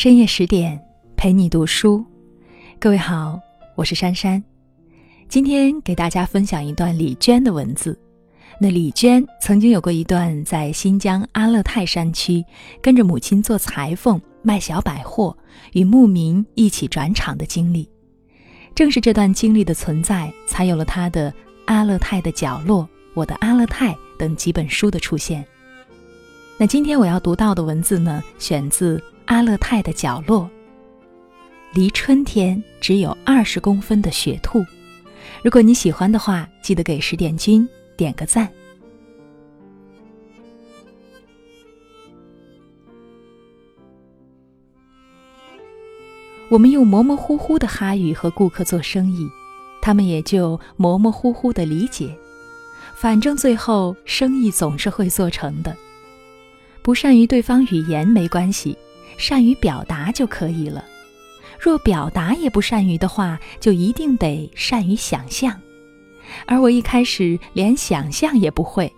深夜10点陪你读书。各位好，我是珊珊。今天给大家分享一段李娟的文字。那李娟曾经有过一段在新疆阿勒泰山区跟着母亲做裁缝卖小百货，与牧民一起转场的经历。正是这段经历的存在，才有了她的《阿勒泰的角落》《我的阿勒泰》等几本书的出现。那今天我要读到的文字呢，选自《阿勒泰的角落》。离春天只有20公分的雪兔，如果你喜欢的话，记得给10点君点个赞。我们用模模糊糊的哈语和顾客做生意，他们也就模模糊糊的理解，反正最后生意总是会做成的。不善于对方语言没关系，善于表达就可以了。若表达也不善于的话，就一定得善于想象。而我一开始连想象也不会，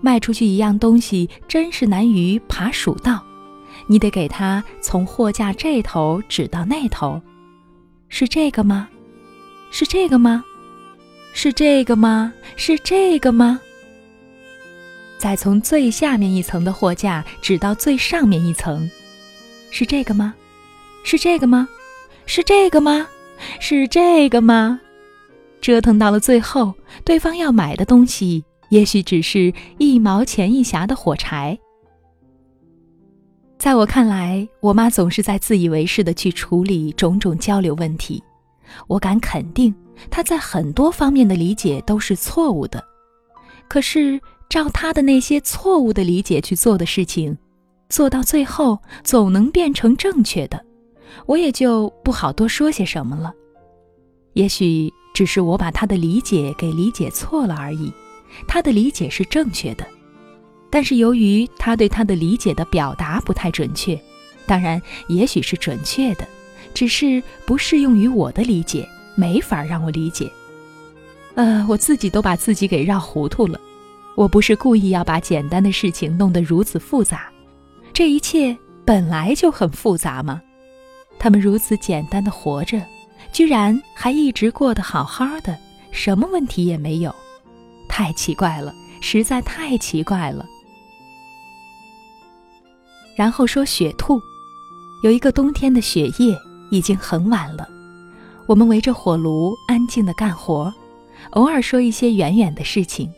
卖出去一样东西真是难于爬蜀道。你得给它从货架这头指到那头，是这个吗？是这个吗？是这个吗？是这个吗？再从最下面一层的货架指到最上面一层，是这个吗？是这个吗？是这个吗？是这个吗？折腾到了最后，对方要买的东西也许只是1毛钱一匣的火柴。在我看来，我妈总是在自以为是地去处理种种交流问题。我敢肯定，她在很多方面的理解都是错误的。可是照他的那些错误的理解去做的事情，做到最后总能变成正确的，我也就不好多说些什么了。也许只是我把他的理解给理解错了而已，他的理解是正确的，但是由于他对他的理解的表达不太准确，当然也许是准确的，只是不适用于我的理解，没法让我理解。我自己都把自己给绕糊涂了。我不是故意要把简单的事情弄得如此复杂，这一切本来就很复杂嘛。他们如此简单的活着，居然还一直过得好好的，什么问题也没有，太奇怪了，实在太奇怪了。然后说雪兔，有一个冬天的雪夜，已经很晚了，我们围着火炉安静地干活，偶尔说一些远远的事情。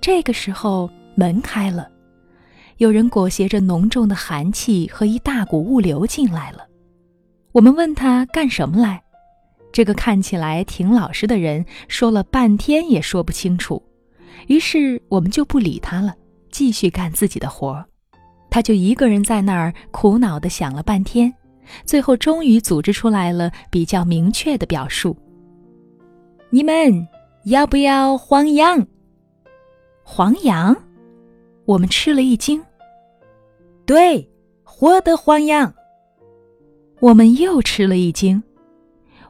这个时候门开了，有人裹挟着浓重的寒气和一大股物流进来了。我们问他干什么来，这个看起来挺老实的人说了半天也说不清楚，于是我们就不理他了，继续干自己的活。他就一个人在那儿苦恼地想了半天，最后终于组织出来了比较明确的表述。你们要不要黄羊？黄羊？我们吃了一惊。对，活的黄羊。我们又吃了一惊。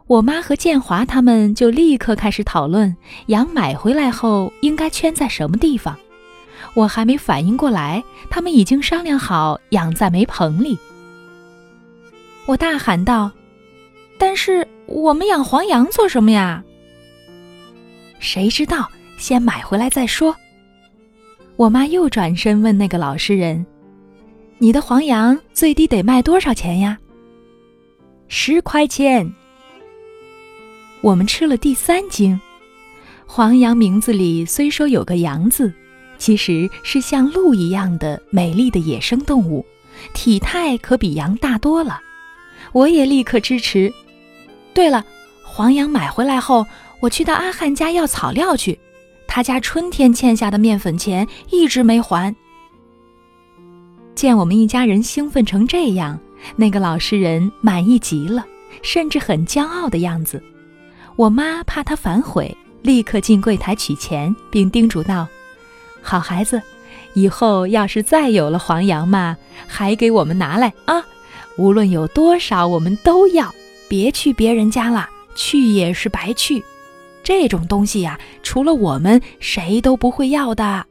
我妈和建华他们就立刻开始讨论羊买回来后应该圈在什么地方。我还没反应过来，他们已经商量好养在煤棚里。我大喊道：但是我们养黄羊做什么呀？谁知道，先买回来再说。我妈又转身问那个老实人：你的黄羊最低得卖多少钱呀？10块钱。我们吃了第三惊。黄羊名字里虽说有个羊字，其实是像鹿一样的美丽的野生动物，体态可比羊大多了。我也立刻支持。对了，黄羊买回来后，我去到阿汉家要草料去，他家春天欠下的面粉钱一直没还。见我们一家人兴奋成这样，那个老实人满意极了，甚至很骄傲的样子。我妈怕他反悔，立刻进柜台取钱，并叮嘱道：好孩子，以后要是再有了黄羊嘛，还给我们拿来啊，无论有多少我们都要，别去别人家啦，去也是白去。这种东西呀，除了我们谁都不会要的。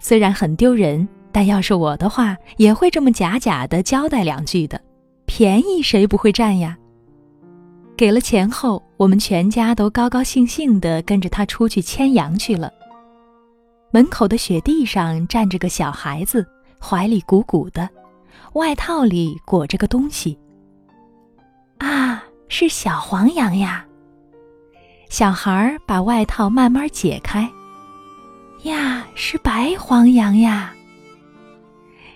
虽然很丢人，但要是我的话，也会这么假假的交代两句的，便宜谁不会占呀？给了钱后，我们全家都高高兴兴地跟着他出去牵羊去了。门口的雪地上站着个小孩子，怀里鼓鼓的，外套里裹着个东西。啊，是小黄羊呀！小孩把外套慢慢解开。呀，是白黄羊呀！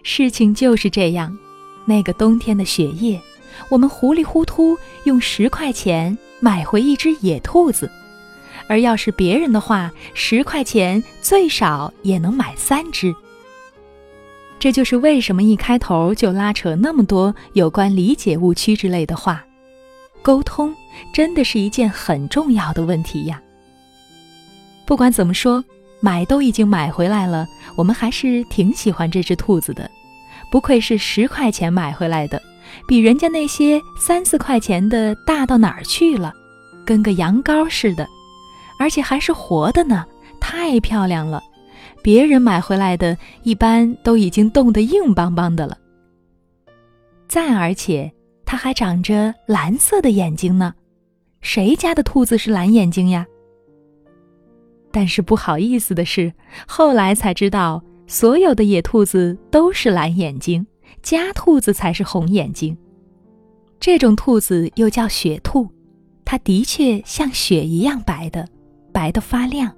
事情就是这样，那个冬天的雪夜，我们糊里糊涂用10块钱买回一只野兔子，而要是别人的话，10块钱最少也能买3只。这就是为什么一开头就拉扯那么多有关理解误区之类的话。沟通真的是一件很重要的问题呀。不管怎么说，买都已经买回来了，我们还是挺喜欢这只兔子的。不愧是10块钱买回来的，比人家那些3、4块钱的大到哪儿去了，跟个羊羔似的，而且还是活的呢，太漂亮了。别人买回来的一般都已经冻得硬邦邦的了。再而且它还长着蓝色的眼睛呢，谁家的兔子是蓝眼睛呀？但是不好意思的是，后来才知道所有的野兔子都是蓝眼睛，家兔子才是红眼睛。这种兔子又叫雪兔，它的确像雪一样白的，白得发亮，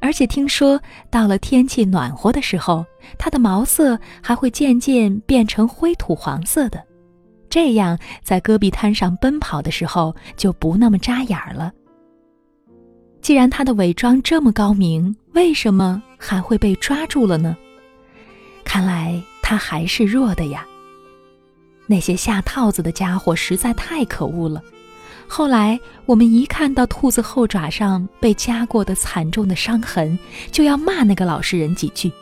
而且听说到了天气暖和的时候，它的毛色还会渐渐变成灰土黄色的，这样在戈壁滩上奔跑的时候就不那么扎眼了。既然它的伪装这么高明，为什么还会被抓住了呢？看来它还是弱的呀。那些下套子的家伙实在太可恶了。后来我们一看到兔子后爪上被夹过的惨重的伤痕，就要骂那个老实人几句。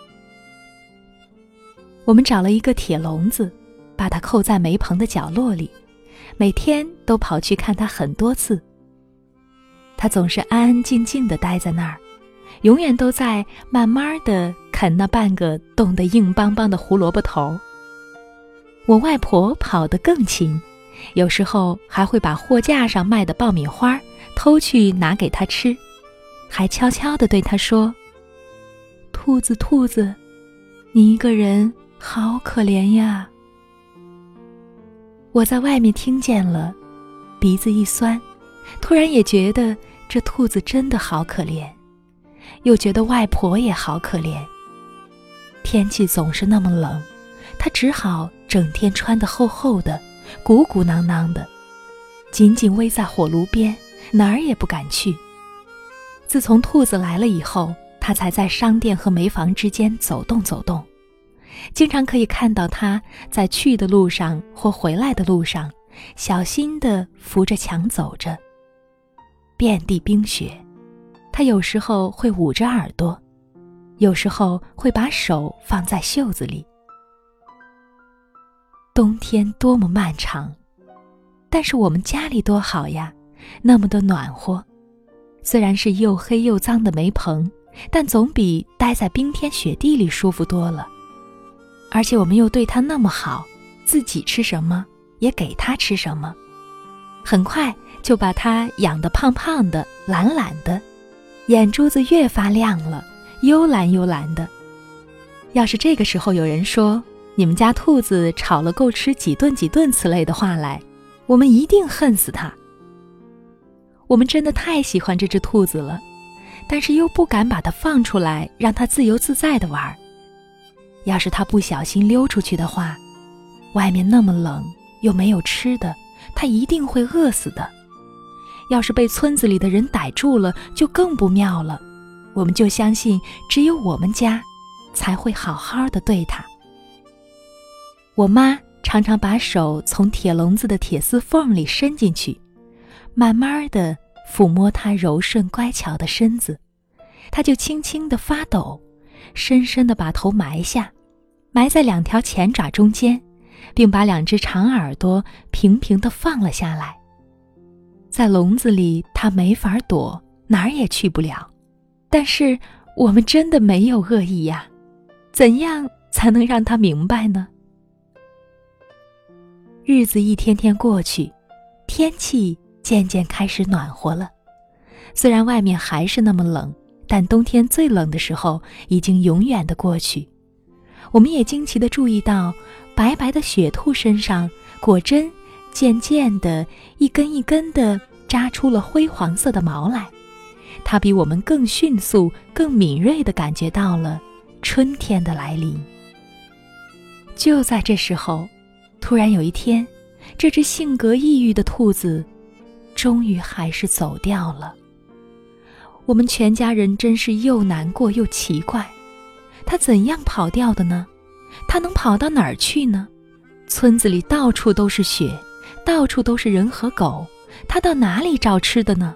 我们找了一个铁笼子，把它扣在煤棚的角落里，每天都跑去看它很多次。它总是安安静静地待在那儿，永远都在慢慢地啃那半个冻得硬邦邦的胡萝卜头。我外婆跑得更勤，有时候还会把货架上卖的爆米花偷去拿给他吃，还悄悄地对他说：“兔子，兔子，你一个人好可怜呀。”我在外面听见了，鼻子一酸，突然也觉得这兔子真的好可怜，又觉得外婆也好可怜。天气总是那么冷，她只好整天穿得厚厚的，鼓鼓囊囊的，紧紧偎在火炉边，哪儿也不敢去。自从兔子来了以后，他才在商店和煤房之间走动走动，经常可以看到他在去的路上或回来的路上，小心地扶着墙走着。遍地冰雪，他有时候会捂着耳朵，有时候会把手放在袖子里。冬天多么漫长，但是我们家里多好呀，那么的暖和。虽然是又黑又脏的煤棚，但总比待在冰天雪地里舒服多了。而且我们又对它那么好，自己吃什么也给它吃什么，很快就把它养得胖胖的、懒懒的，眼珠子越发亮了，幽蓝幽蓝的。要是这个时候有人说你们家兔子炒了够吃几顿几顿此类的话来，我们一定恨死它。我们真的太喜欢这只兔子了，但是又不敢把它放出来让它自由自在地玩。要是它不小心溜出去的话，外面那么冷又没有吃的，它一定会饿死的。要是被村子里的人逮住了，就更不妙了。我们就相信只有我们家才会好好地对它。我妈常常把手从铁笼子的铁丝缝里伸进去，慢慢地抚摸它柔顺乖巧的身子，它就轻轻地发抖，深深地把头埋下，埋在2条前爪中间，并把2只长耳朵平平地放了下来。在笼子里它没法躲，哪儿也去不了。但是我们真的没有恶意呀，怎样才能让他明白呢？日子一天天过去，天气渐渐开始暖和了。虽然外面还是那么冷，但冬天最冷的时候已经永远的过去。我们也惊奇地注意到，白白的雪兔身上果真渐渐地一根一根地扎出了灰黄色的毛来。它比我们更迅速更敏锐地感觉到了春天的来临。就在这时候，突然有一天，这只性格抑郁的兔子终于还是走掉了。我们全家人真是又难过又奇怪，它怎样跑掉的呢？它能跑到哪儿去呢？村子里到处都是雪，到处都是人和狗，它到哪里找吃的呢？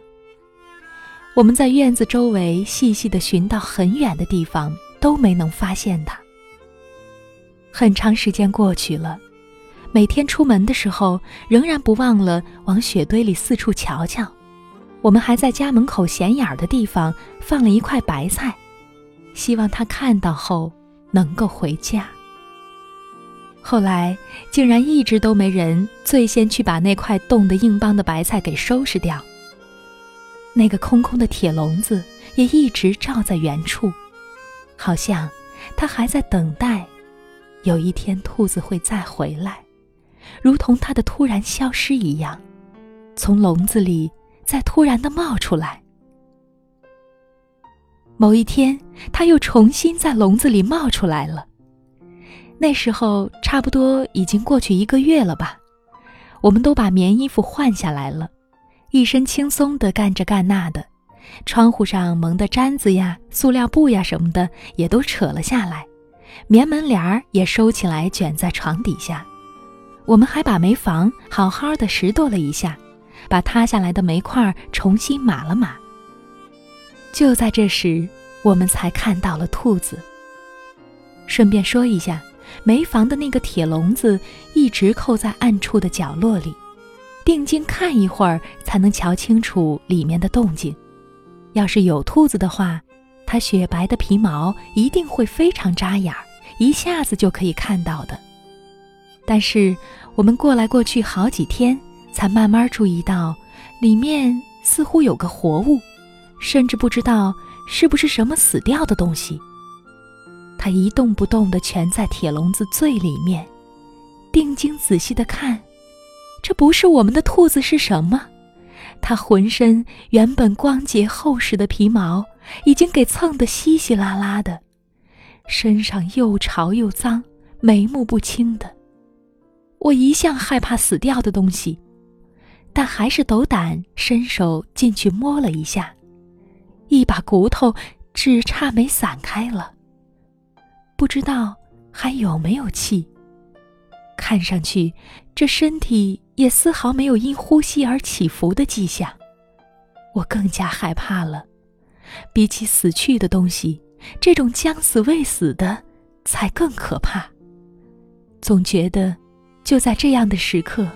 我们在院子周围细细地寻到很远的地方，都没能发现它。很长时间过去了，每天出门的时候仍然不忘了往雪堆里四处瞧瞧。我们还在家门口显眼的地方放了一块白菜，希望他看到后能够回家。后来竟然一直都没人最先去把那块冻得硬邦的白菜给收拾掉。那个空空的铁笼子也一直罩在原处，好像他还在等待有一天兔子会再回来，如同它的突然消失一样，从笼子里再突然地冒出来。某一天，它又重新在笼子里冒出来了。那时候差不多已经过去1个月了吧，我们都把棉衣服换下来了，一身轻松地干着干那的，窗户上蒙的毡子呀、塑料布呀什么的也都扯了下来，棉门帘儿也收起来卷在床底下。我们还把煤房好好的拾掇了一下，把塌下来的煤块重新码了码。就在这时，我们才看到了兔子。顺便说一下，煤房的那个铁笼子一直扣在暗处的角落里，定睛看一会儿才能瞧清楚里面的动静。要是有兔子的话，它雪白的皮毛一定会非常扎眼，一下子就可以看到的。但是我们过来过去好几天，才慢慢注意到里面似乎有个活物，甚至不知道是不是什么死掉的东西。它一动不动地蜷在铁笼子最里面，定睛仔细地看，这不是我们的兔子是什么？它浑身原本光洁厚实的皮毛已经给蹭得稀稀拉拉的，身上又潮又脏，眉目不清的。我一向害怕死掉的东西，但还是斗胆伸手进去摸了一下，一把骨头只差没散开了，不知道还有没有气。看上去这身体也丝毫没有因呼吸而起伏的迹象，我更加害怕了。比起死去的东西，这种将死未死的才更可怕。总觉得就在这样的时刻，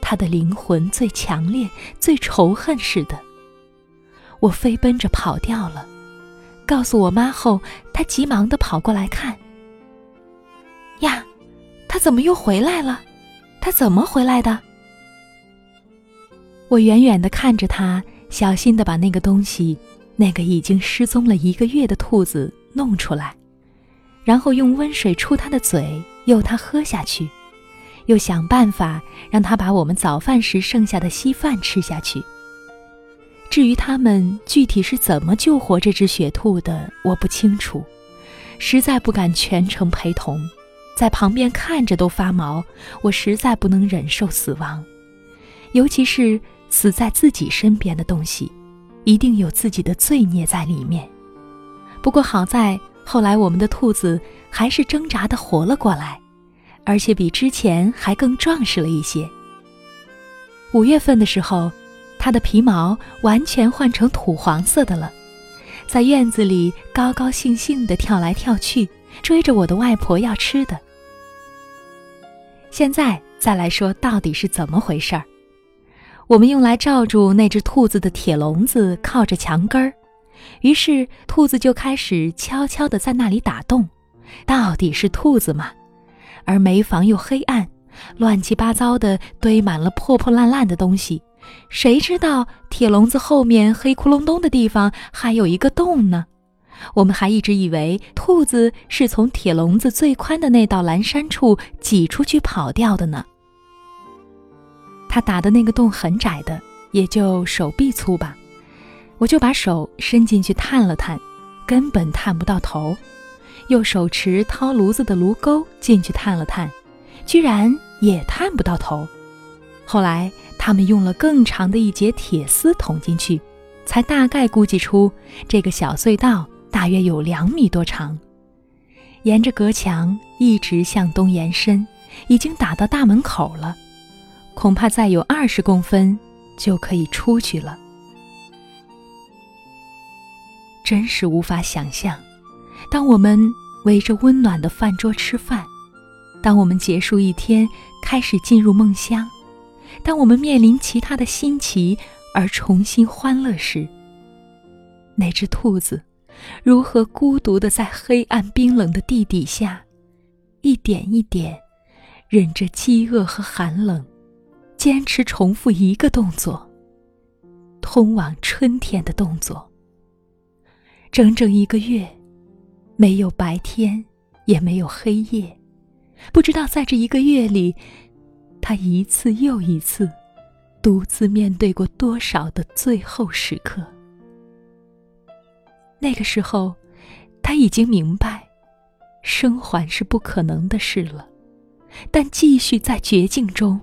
他的灵魂最强烈最仇恨似的。我飞奔着跑掉了，告诉我妈后，她急忙地跑过来看，呀，他怎么又回来了？他怎么回来的？我远远地看着他，小心地把那个东西，那个已经失踪了1个月的兔子弄出来，然后用温水出它的嘴，诱它喝下去，又想办法让它把我们早饭时剩下的稀饭吃下去。至于他们具体是怎么救活这只雪兔的，我不清楚，实在不敢全程陪同，在旁边看着都发毛。我实在不能忍受死亡，尤其是死在自己身边的东西一定有自己的罪孽在里面。不过好在后来我们的兔子还是挣扎地活了过来，而且比之前还更壮实了一些。5月份的时候，它的皮毛完全换成土黄色的了，在院子里高高兴兴地跳来跳去，追着我的外婆要吃的。现在再来说到底是怎么回事儿。我们用来罩住那只兔子的铁笼子靠着墙根儿，于是兔子就开始悄悄地在那里打洞，到底是兔子嘛。而煤房又黑暗，乱七八糟的堆满了破破烂烂的东西，谁知道铁笼子后面黑窟窿洞的地方还有一个洞呢？我们还一直以为兔子是从铁笼子最宽的那道栏山处挤出去跑掉的呢。它打的那个洞很窄的，也就手臂粗吧，我就把手伸进去探了探，根本探不到头，又手持掏炉子的炉钩进去探了探，居然也探不到头。后来他们用了更长的一截铁丝捅进去，才大概估计出这个小隧道大约有2米多长，沿着隔墙一直向东延伸，已经打到大门口了，恐怕再有20公分就可以出去了。真是无法想象，当我们围着温暖的饭桌吃饭，当我们结束一天开始进入梦乡，当我们面临其他的新奇而重新欢乐时，那只兔子如何孤独地在黑暗冰冷的地底下，一点一点忍着饥饿和寒冷，坚持重复一个动作，通往春天的动作。整整1个月，没有白天也没有黑夜，不知道在这1个月里，他一次又一次独自面对过多少的最后时刻。那个时候他已经明白生还是不可能的事了，但继续在绝境中，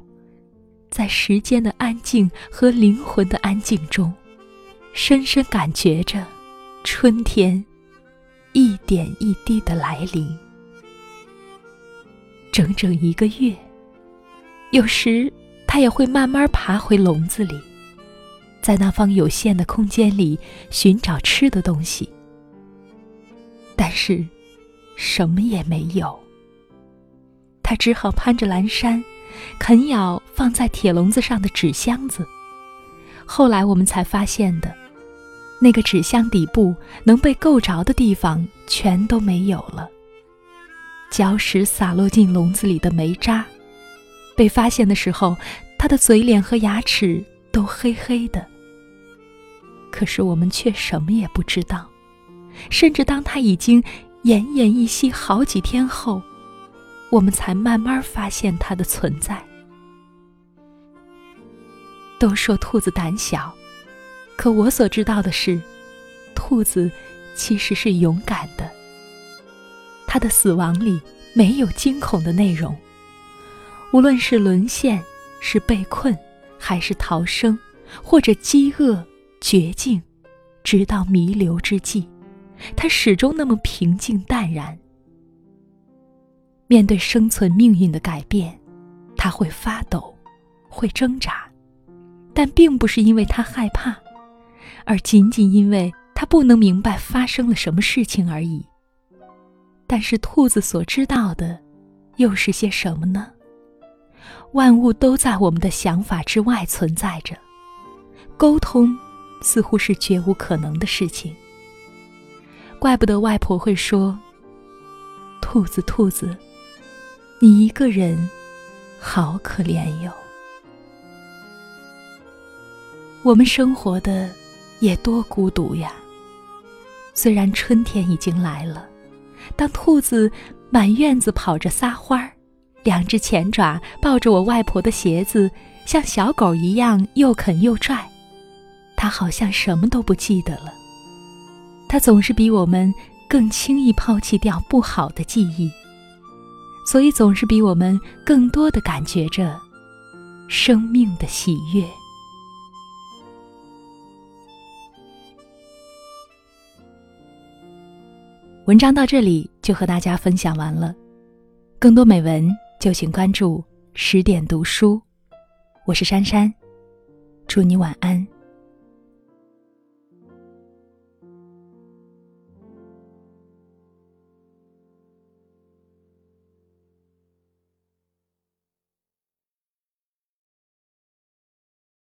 在时间的安静和灵魂的安静中，深深感觉着春天一点一滴的来临。整整1个月，有时它也会慢慢爬回笼子里，在那方有限的空间里寻找吃的东西，但是什么也没有。它只好攀着栏山，啃咬放在铁笼子上的纸箱子。后来我们才发现的，那个纸箱底部能被够着的地方全都没有了，搅屎洒落进笼子里的煤渣，被发现的时候，他的嘴脸和牙齿都黑黑的。可是我们却什么也不知道，甚至当他已经奄奄一息好几天后，我们才慢慢发现他的存在。都说兔子胆小，可我所知道的是，兔子其实是勇敢的。它的死亡里没有惊恐的内容，无论是沦陷，是被困，还是逃生，或者饥饿、绝境，直到弥留之际，他始终那么平静淡然。面对生存命运的改变，他会发抖，会挣扎，但并不是因为他害怕，而仅仅因为他不能明白发生了什么事情而已。但是兔子所知道的，又是些什么呢？万物都在我们的想法之外存在着，沟通似乎是绝无可能的事情。怪不得外婆会说，兔子兔子，你一个人好可怜哟。我们生活的也多孤独呀。虽然春天已经来了，当兔子满院子跑着撒欢儿，2只前爪抱着我外婆的鞋子，像小狗一样又啃又拽，它好像什么都不记得了。它总是比我们更轻易抛弃掉不好的记忆，所以总是比我们更多地感觉着生命的喜悦。文章到这里就和大家分享完了，更多美文就请关注10点读书，我是珊珊，祝你晚安。